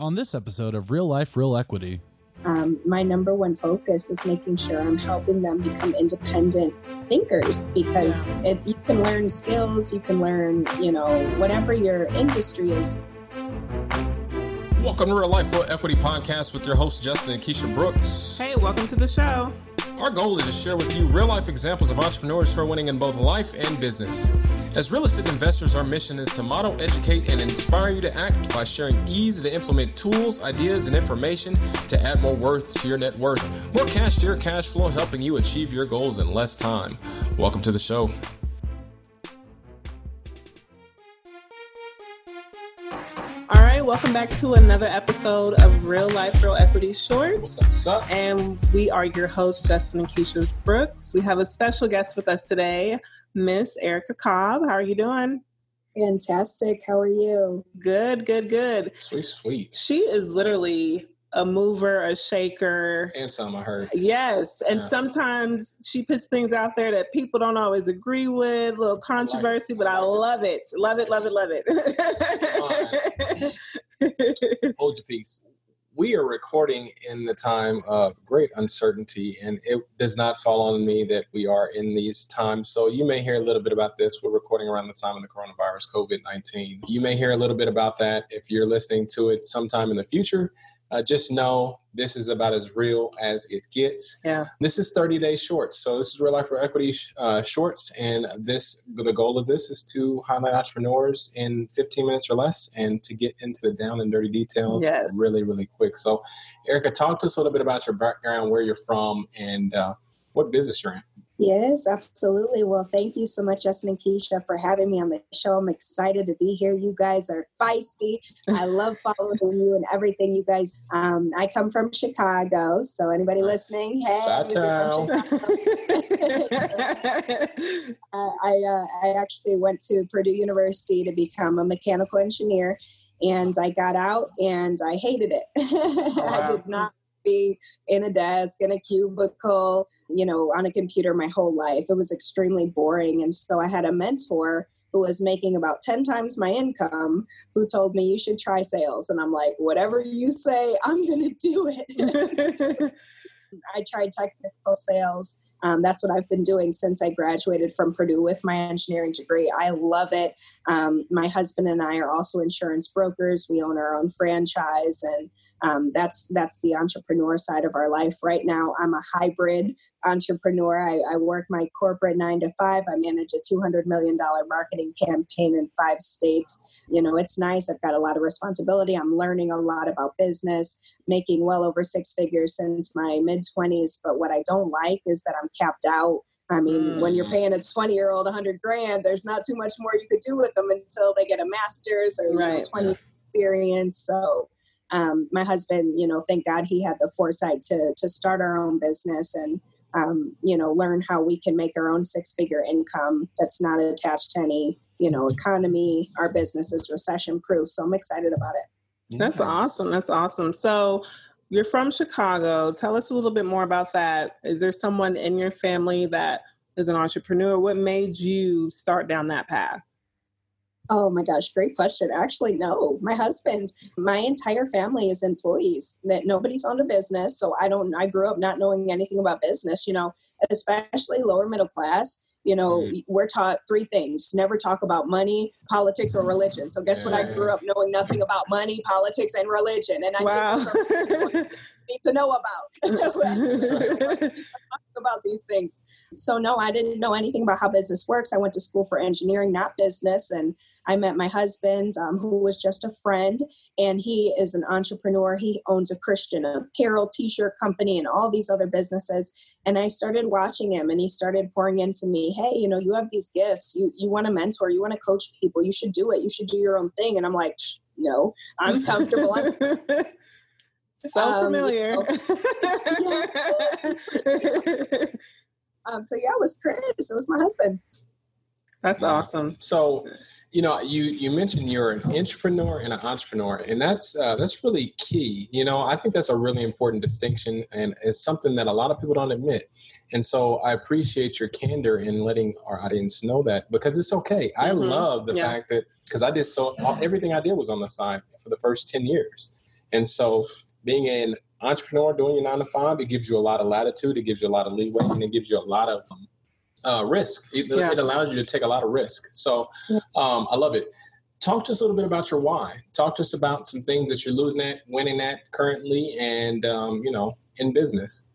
on this episode of Real Life, Real Equity. My number one focus is making sure I'm helping them become independent thinkers, because you can learn skills, you can learn, whatever your industry is. Welcome to Real Life, Real Equity Podcast with your hosts, Justin and Keisha Brooks. Hey, welcome to the show. Our goal is to share with you real-life examples of entrepreneurs who are winning in both life and business. As real estate investors, our mission is to model, educate, and inspire you to act by sharing easy-to-implement tools, ideas, and information to add more worth to your net worth, more cash to your cash flow, helping you achieve your goals in less time. Welcome to the show. All right, welcome back to another episode of Real Life, Real Equity Shorts. What's up? And we are your hosts, Justin and Keisha Brooks. We have a special guest with us today, Miss Erica Cobb. How are you doing? Fantastic. How are you? Good. Sweet. She is literally a mover, a shaker. And some, I heard. Yes. And sometimes she puts things out there that people don't always agree with, a little controversy, but I love it. Love it. Hold your peace. We are recording in the time of great uncertainty, and it does not fall on me that we are in these times. So you may hear a little bit about this. We're recording around the time of the coronavirus, COVID-19. You may hear a little bit about that if you're listening to it sometime in the future. Just know this is about as real as it gets. Yeah. This is 30-day shorts. So this is Real Life for Equity shorts. And the goal of this is to highlight entrepreneurs in 15 minutes or less and to get into the down and dirty details really, really quick. So, Erica, talk to us a little bit about your background, where you're from, and what business you're in. Yes, absolutely. Well, thank you so much, Justin and Keisha, for having me on the show. I'm excited to be here. You guys are feisty. I love following you and everything you guys. I come from Chicago, so anybody listening, hey. I actually went to Purdue University to become a mechanical engineer, and I got out and I hated it. Wow. I did not be in a desk, in a cubicle, on a computer my whole life. It was extremely boring. And so I had a mentor who was making about 10 times my income who told me, you should try sales. And I'm like, whatever you say, I'm going to do it. I tried technical sales. That's what I've been doing since I graduated from Purdue with my engineering degree. I love it. My husband and I are also insurance brokers. We own our own franchise, and that's the entrepreneur side of our life right now. I'm a hybrid entrepreneur. I work my corporate 9-to-5. I manage a $200 million marketing campaign in 5 states. It's nice. I've got a lot of responsibility. I'm learning a lot about business, making well over 6 figures since my mid-20s. But what I don't like is that I'm capped out. I mean, when you're paying a 20-year-old $100,000, there's not too much more you could do with them until they get a master's or 20 experience. So my husband, thank God he had the foresight to start our own business and, learn how we can make our own 6-figure income that's not attached to any, economy. Our business is recession proof. So I'm excited about it. That's awesome. So you're from Chicago. Tell us a little bit more about that. Is there someone in your family that is an entrepreneur? What made you start down that path? Oh my gosh, great question. Actually, no, my husband, my entire family is employees. That nobody's owned a business. So I grew up not knowing anything about business, especially lower middle class. We're taught 3 things: never talk about money, politics, or religion. So guess what? I grew up knowing nothing about money, politics, and religion. And I think that's need to know about. About these things. So no, I didn't know anything about how business works. I went to school for engineering, not business. And I met my husband, who was just a friend, and he is an entrepreneur. He owns a Christian apparel t-shirt company and all these other businesses. And I started watching him, and he started pouring into me, hey, you have these gifts. You want to mentor, you want to coach people, you should do it. You should do your own thing. And I'm like, no, I'm comfortable. So familiar. So it was Chris. It was my husband. That's awesome. So, you mentioned you're an entrepreneur and an entrepreneur, and that's really key. I think that's a really important distinction, and it's something that a lot of people don't admit. And so I appreciate your candor in letting our audience know that, because it's okay. I love the fact that, because everything I did was on the side for the first 10 years. And so being an entrepreneur, doing your 9-to-5, it gives you a lot of latitude, it gives you a lot of leeway, and it gives you a lot of risk. It allows you to take a lot of risk. So I love it. Talk to us a little bit about your why. Talk to us about some things that you're losing at, winning at currently, and, in business.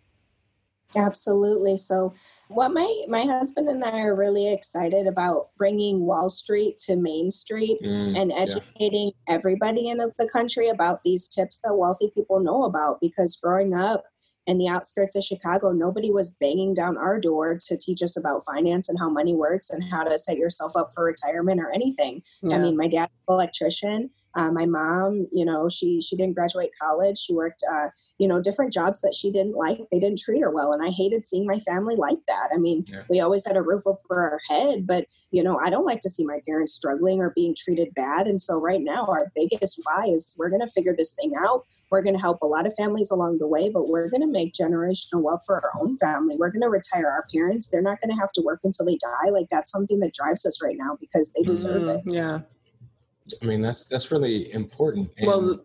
Absolutely. So what my husband and I are really excited about bringing Wall Street to Main Street and educating everybody in the country about these tips that wealthy people know about, because growing up in the outskirts of Chicago, nobody was banging down our door to teach us about finance and how money works and how to set yourself up for retirement or anything. Yeah. I mean, my dad's an electrician. My mom, she didn't graduate college. She worked, different jobs that she didn't like. They didn't treat her well. And I hated seeing my family like that. I mean, we always had a roof over our head, but, I don't like to see my parents struggling or being treated bad. And so right now, our biggest why is we're going to figure this thing out. We're going to help a lot of families along the way, but we're going to make generational wealth for our own family. We're going to retire our parents. They're not going to have to work until they die. Like, that's something that drives us right now because they deserve it. Yeah. I mean, that's really important. And well,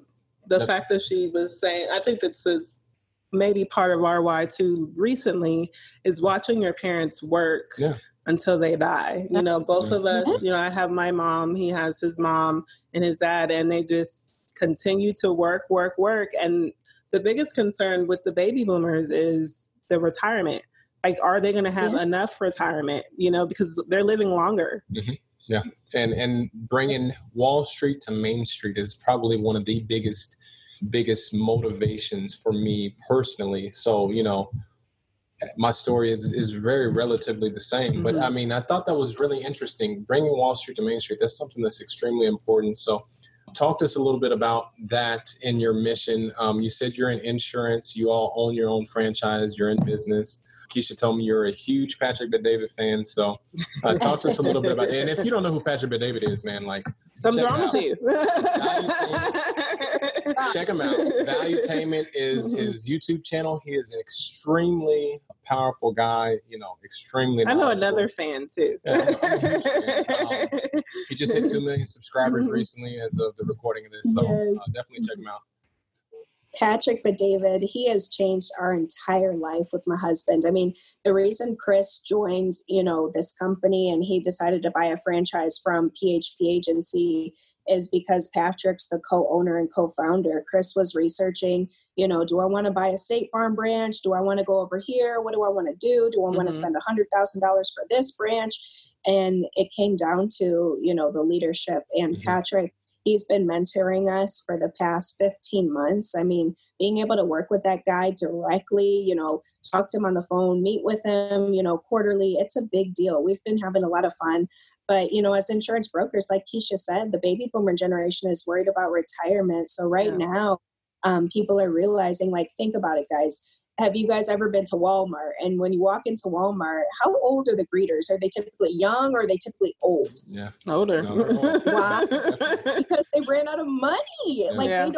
the fact that she was saying, I think this is maybe part of our why too recently, is watching your parents work until they die. You know, both of us, I have my mom, he has his mom and his dad, and they just continue to work. And the biggest concern with the baby boomers is the retirement. Like, are they going to have enough retirement, because they're living longer. Mm-hmm. Yeah. And bringing Wall Street to Main Street is probably one of the biggest motivations for me personally. So, my story is very relatively the same. Mm-hmm. But I mean, I thought that was really interesting. Bringing Wall Street to Main Street, that's something that's extremely important. So talk to us a little bit about that and your mission. You said you're in insurance. You all own your own franchise. You're in business. Keisha told me you're a huge Patrick Bet-David fan. So talk to us a little bit about it. And if you don't know who Patrick Bet-David is, man, like, something's wrong with you. Check him out. Valuetainment is his YouTube channel. He is an extremely powerful guy, extremely powerful. I know another fan, too. Yeah, I'm a huge fan. He just hit 2 million subscribers recently as of the recording of this. So definitely check him out. Patrick Bet-David, he has changed our entire life with my husband. I mean, the reason Chris joined, this company and he decided to buy a franchise from PHP Agency is because Patrick's the co-owner and co-founder. Chris was researching, do I want to buy a State Farm branch? Do I want to go over here? What do I want to do? Do I want to spend $100,000 for this branch? And it came down to, the leadership and Patrick. He's been mentoring us for the past 15 months. I mean, being able to work with that guy directly, talk to him on the phone, meet with him, quarterly, it's a big deal. We've been having a lot of fun. But, as insurance brokers, like Keisha said, the baby boomer generation is worried about retirement. So now people are realizing, like, think about it, guys. Have you guys ever been to Walmart? And when you walk into Walmart, how old are the greeters? Are they typically young or are they typically old? Yeah, older. No, old. Why? Because they ran out of money. Yeah. Like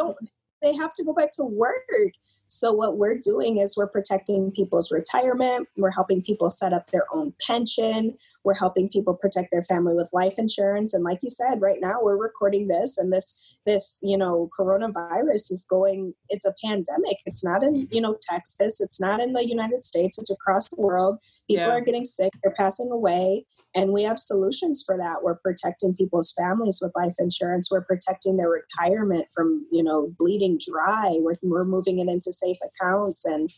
they have to go back to work. So what we're doing is we're protecting people's retirement. We're helping people set up their own pension. We're helping people protect their family with life insurance. And like you said, right now we're recording this, and this, coronavirus is going, it's a pandemic. It's not in, Texas. It's not in the United States. It's across the world. People are getting sick. They're passing away. And we have solutions for that. We're protecting people's families with life insurance. We're protecting their retirement from, bleeding dry. We're moving it into safe accounts, and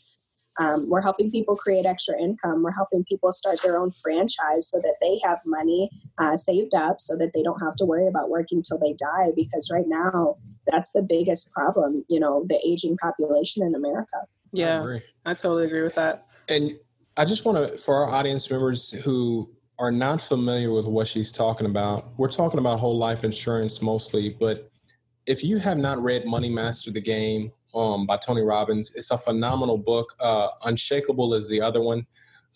we're helping people create extra income. We're helping people start their own franchise so that they have money saved up so that they don't have to worry about working till they die, because right now that's the biggest problem, the aging population in America. Yeah, I totally agree with that. And I just want to, for our audience members who are not familiar with what she's talking about, we're talking about whole life insurance mostly, but if you have not read Money Master the Game by Tony Robbins, it's a phenomenal book. Unshakable is the other one.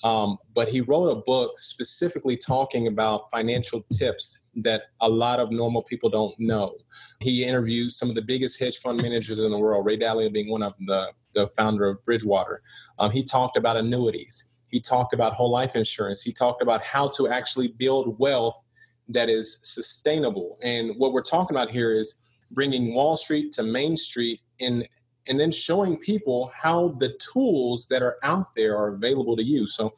But he wrote a book specifically talking about financial tips that a lot of normal people don't know. He interviewed some of the biggest hedge fund managers in the world, Ray Dalio being one of them, the founder of Bridgewater. He talked about annuities. He talked about whole life insurance. He talked about how to actually build wealth that is sustainable. And what we're talking about here is bringing Wall Street to Main Street and then showing people how the tools that are out there are available to you. So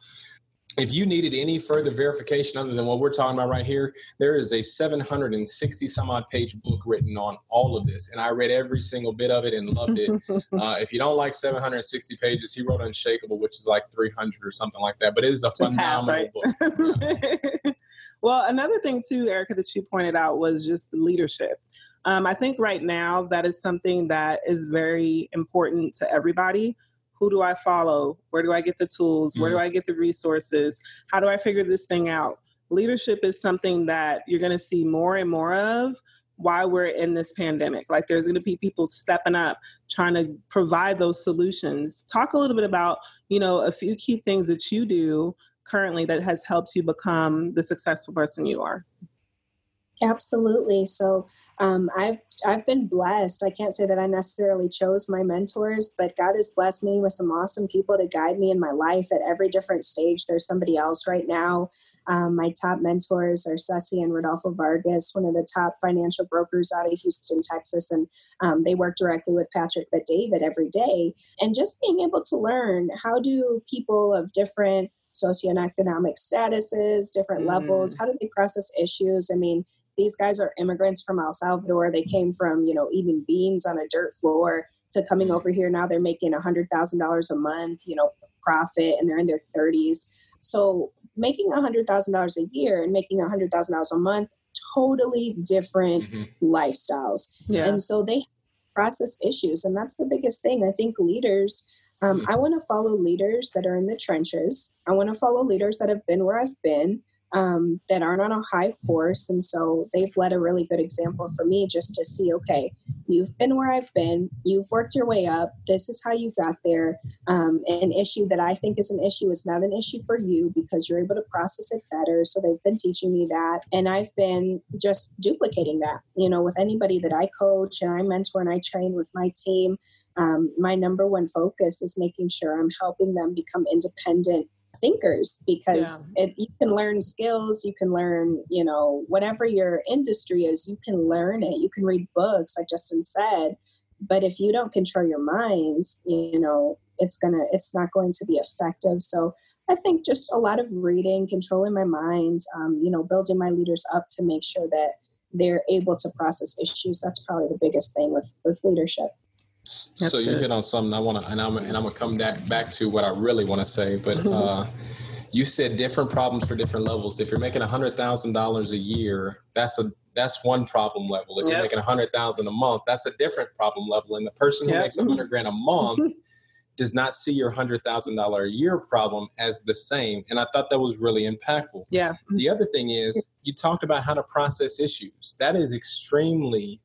if you needed any further verification other than what we're talking about right here, there is a 760 some odd page book written on all of this. And I read every single bit of it and loved it. If you don't like 760 pages, he wrote Unshakable, which is like 300 or something like that. But it is a phenomenal book. Well, another thing too, Erica, that you pointed out was just leadership. I think right now that is something that is very important to everybody. Who do I follow? Where do I get the tools? Where do I get the resources? How do I figure this thing out? Leadership is something that you're going to see more and more of while we're in this pandemic. Like, there's going to be people stepping up, trying to provide those solutions. Talk a little bit about, you know, a few key things that you do currently that has helped you become the successful person you are. Absolutely. So I've been blessed. I can't say that I necessarily chose my mentors, but God has blessed me with some awesome people to guide me in my life at every different stage. There's somebody else right now. My top mentors are Ceci and Rodolfo Vargas, one of the top financial brokers out of Houston, Texas. And they work directly with Patrick Bet-David every day. And just being able to learn, how do people of different socioeconomic statuses, different levels, how do they process issues? I mean, these guys are immigrants from El Salvador. They came from, you know, eating beans on a dirt floor to coming over here. Now they're making $100,000 a month, you know, profit, and they're in their 30s. So making $100,000 a year and making $100,000 a month, totally different lifestyles. Yeah. And so they process issues. And that's the biggest thing. I think leaders, I want to follow leaders that are in the trenches. I want to follow leaders that have been where I've been. That aren't on a high horse. And so they've led a really good example for me just to see, okay, you've been where I've been, you've worked your way up. This is how you got there. An issue that I think is an issue is not an issue for you because you're able to process it better. So they've been teaching me that. And I've been just duplicating that, you know, with anybody that I coach and I mentor and I train with my team. My number one focus is making sure I'm helping them become independent thinkers, because you can learn skills, you can learn, you know, whatever your industry is, you can learn it. You can read books, like Justin said, but if you don't control your mind, you know, it's not going to be effective. So I think just a lot of reading, controlling my mind, you know, building my leaders up to make sure that they're able to process issues. That's probably the biggest thing with leadership. That's so good. You hit on something I want to, and I'm gonna come back to what I really want to say. But you said different problems for different levels. If you're making $100,000 a year, that's one problem level. If you're making $100,000 a month, that's a different problem level. And the person who makes $100,000 a month does not see your $100,000 a year problem as the same. And I thought that was really impactful. Yeah. The other thing is you talked about how to process issues. That is extremely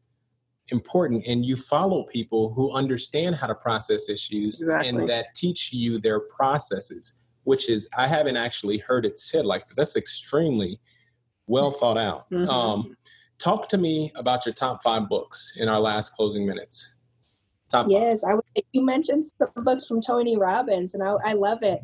important, and you follow people who understand how to process issues and that teach you their processes, which is, I haven't actually heard it said like that. That's extremely well thought out. Talk to me about your top 5 books in our last closing minutes. Top five. I would say you mentioned some books from Tony Robbins, and I love it.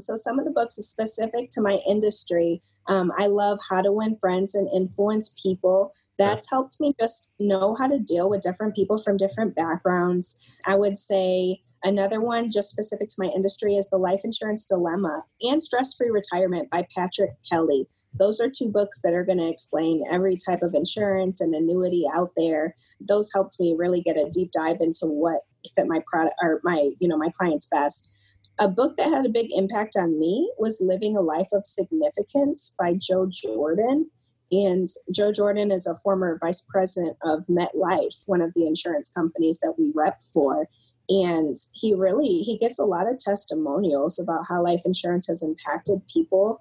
So some of the books is specific to my industry. I love How to Win Friends and Influence People. That's helped me just know how to deal with different people from different backgrounds. I would say another one just specific to my industry is The Life Insurance Dilemma and Stress-Free Retirement by Patrick Kelly. Those are 2 books that are going to explain every type of insurance and annuity out there. Those helped me really get a deep dive into what fit my product or my clients best. A book that had a big impact on me was Living a Life of Significance by Joe Jordan. And Joe Jordan is a former vice president of MetLife, one of the insurance companies that we rep for. And he gets a lot of testimonials about how life insurance has impacted people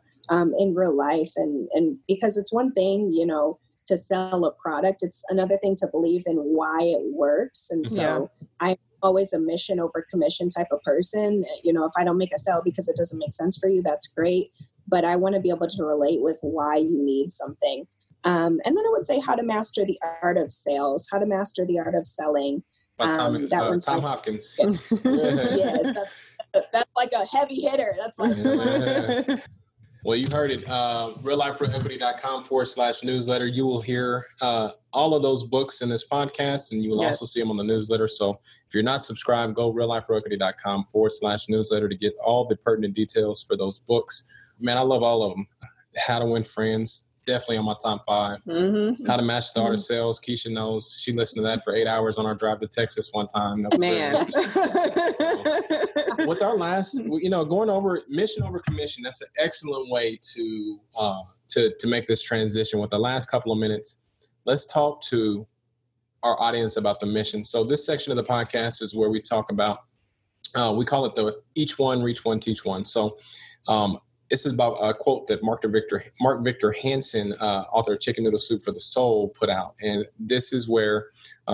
in real life. And because it's one thing, you know, to sell a product, it's another thing to believe in why it works. And so I'm always a mission over commission type of person. You know, if I don't make a sale because it doesn't make sense for you, that's great. But I want to be able to relate with why you need something. And then I would say How to Master the Art of Sales, How to Master the Art of Selling. By Tom Hopkins. Yeah. Yes, that's like a heavy hitter. That's like Well, you heard it. RealLifeRealEquity.com/newsletter. You will hear all of those books in this podcast, and you will also see them on the newsletter. So if you're not subscribed, go RealLifeRealEquity.com/newsletter to get all the pertinent details for those books. Man, I love all of them. How to Win Friends, definitely on my top 5. Mm-hmm. How to Match the Art of Sales. Keisha knows. She listened to that for 8 hours on our drive to Texas one time. That was man. So, what's our last, you know, going over mission over commission. That's an excellent way to make this transition with the last couple of minutes. Let's talk to our audience about the mission. So this section of the podcast is where we talk about, we call it the each one, reach one, teach one. So, this is about a quote that Mark Victor Hansen, author of Chicken Soup for the Soul, put out. And this is where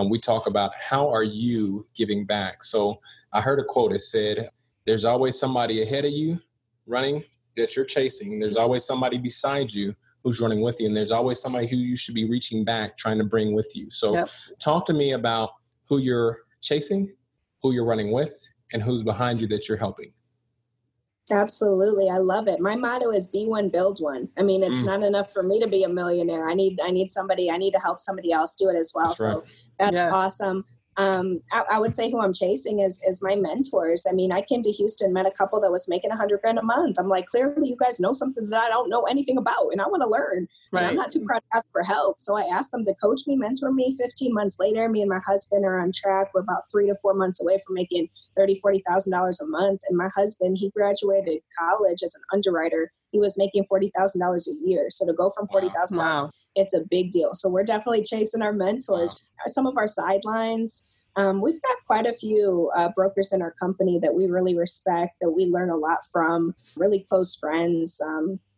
we talk about how are you giving back? So I heard a quote that said, there's always somebody ahead of you running that you're chasing. There's always somebody beside you who's running with you. And there's always somebody who you should be reaching back, trying to bring with you. So talk to me about who you're chasing, who you're running with, and who's behind you that you're helping. Absolutely. I love it. My motto is be one, build one. I mean, it's not enough for me to be a millionaire. I need to help somebody else do it as well. That's right. So that's awesome. I would say who I'm chasing is my mentors. I mean, I came to Houston, met a couple that was making $100,000 a month. I'm like, clearly you guys know something that I don't know anything about and I want to learn. Right. And I'm not too proud to ask for help. So I asked them to coach me, mentor me. 15 months later, me and my husband are on track. We're about 3 to 4 months away from making $30,000, $40,000 a month. And my husband, he graduated college as an underwriter. He was making $40,000 a year. So to go from $40,000, it's a big deal. So we're definitely chasing our mentors. Some of our sidelines, we've got quite a few brokers in our company that we really respect, that we learn a lot from, really close friends,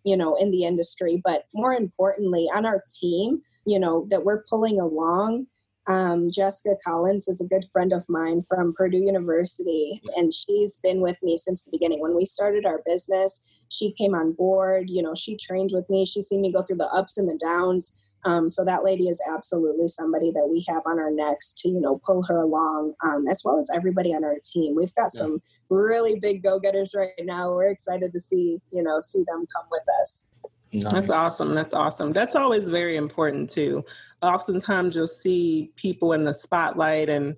in the industry. But more importantly, on our team, that we're pulling along. Jessica Collins is a good friend of mine from Purdue University, and she's been with me since the beginning. When we started our business, she came on board, she trained with me. She's seen me go through the ups and the downs. So that lady is absolutely somebody that we have on our necks to, pull her along, as well as everybody on our team. We've got some really big go-getters right now. We're excited to see them come with us. Nice. That's awesome. That's always very important too. Oftentimes you'll see people in the spotlight and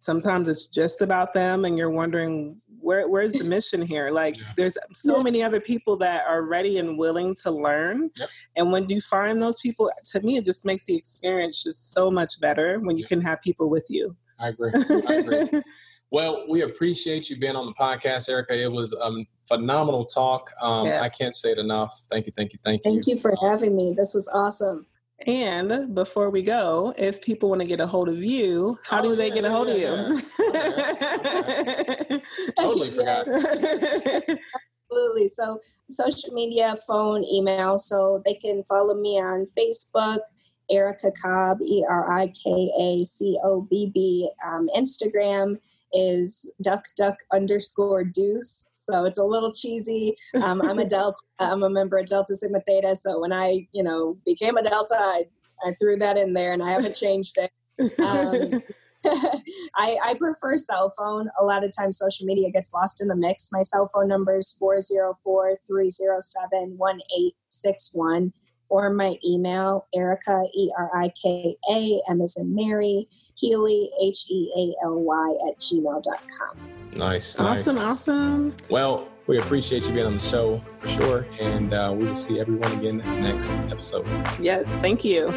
sometimes it's just about them and you're wondering, where's the mission here? Like there's so many other people that are ready and willing to learn. Yep. And when you find those people, to me, it just makes the experience just so much better when you can have people with you. I agree. Well, we appreciate you being on the podcast, Erica. It was phenomenal talk. I can't say it enough. Thank you. Thank you for having me. This was awesome. And before we go, if people want to get a hold of you, how do they get a hold of you? Totally forgot. Absolutely. So social media, phone, email. So they can follow me on Facebook, Erica Cobb, ErikaCobb. Instagram is @duck_deuce. So it's a little cheesy. I'm a Delta. I'm a member of Delta Sigma Theta. So when I, became a Delta, I threw that in there and I haven't changed it. I prefer cell phone. A lot of times social media gets lost in the mix. My cell phone number is 404-307-1861 or my email, Erica, ErikaM as in Mary, Healy, HEALY @gmail.com. Nice. Awesome. Well, we appreciate you being on the show for sure. And we will see everyone again next episode. Yes. Thank you.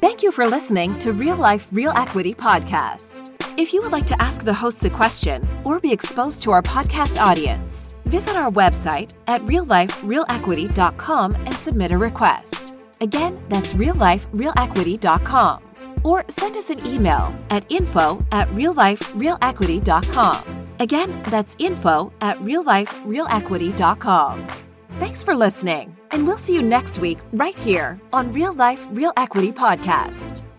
Thank you for listening to Real Life, Real Equity podcast. If you would like to ask the hosts a question or be exposed to our podcast audience, visit our website at realliferealequity.com and submit a request. Again, that's realliferealequity.com. Or send us an email at info@realliferealequity.com. Again, that's info@realliferealequity.com. Thanks for listening, and we'll see you next week right here on Real Life Real Equity Podcast.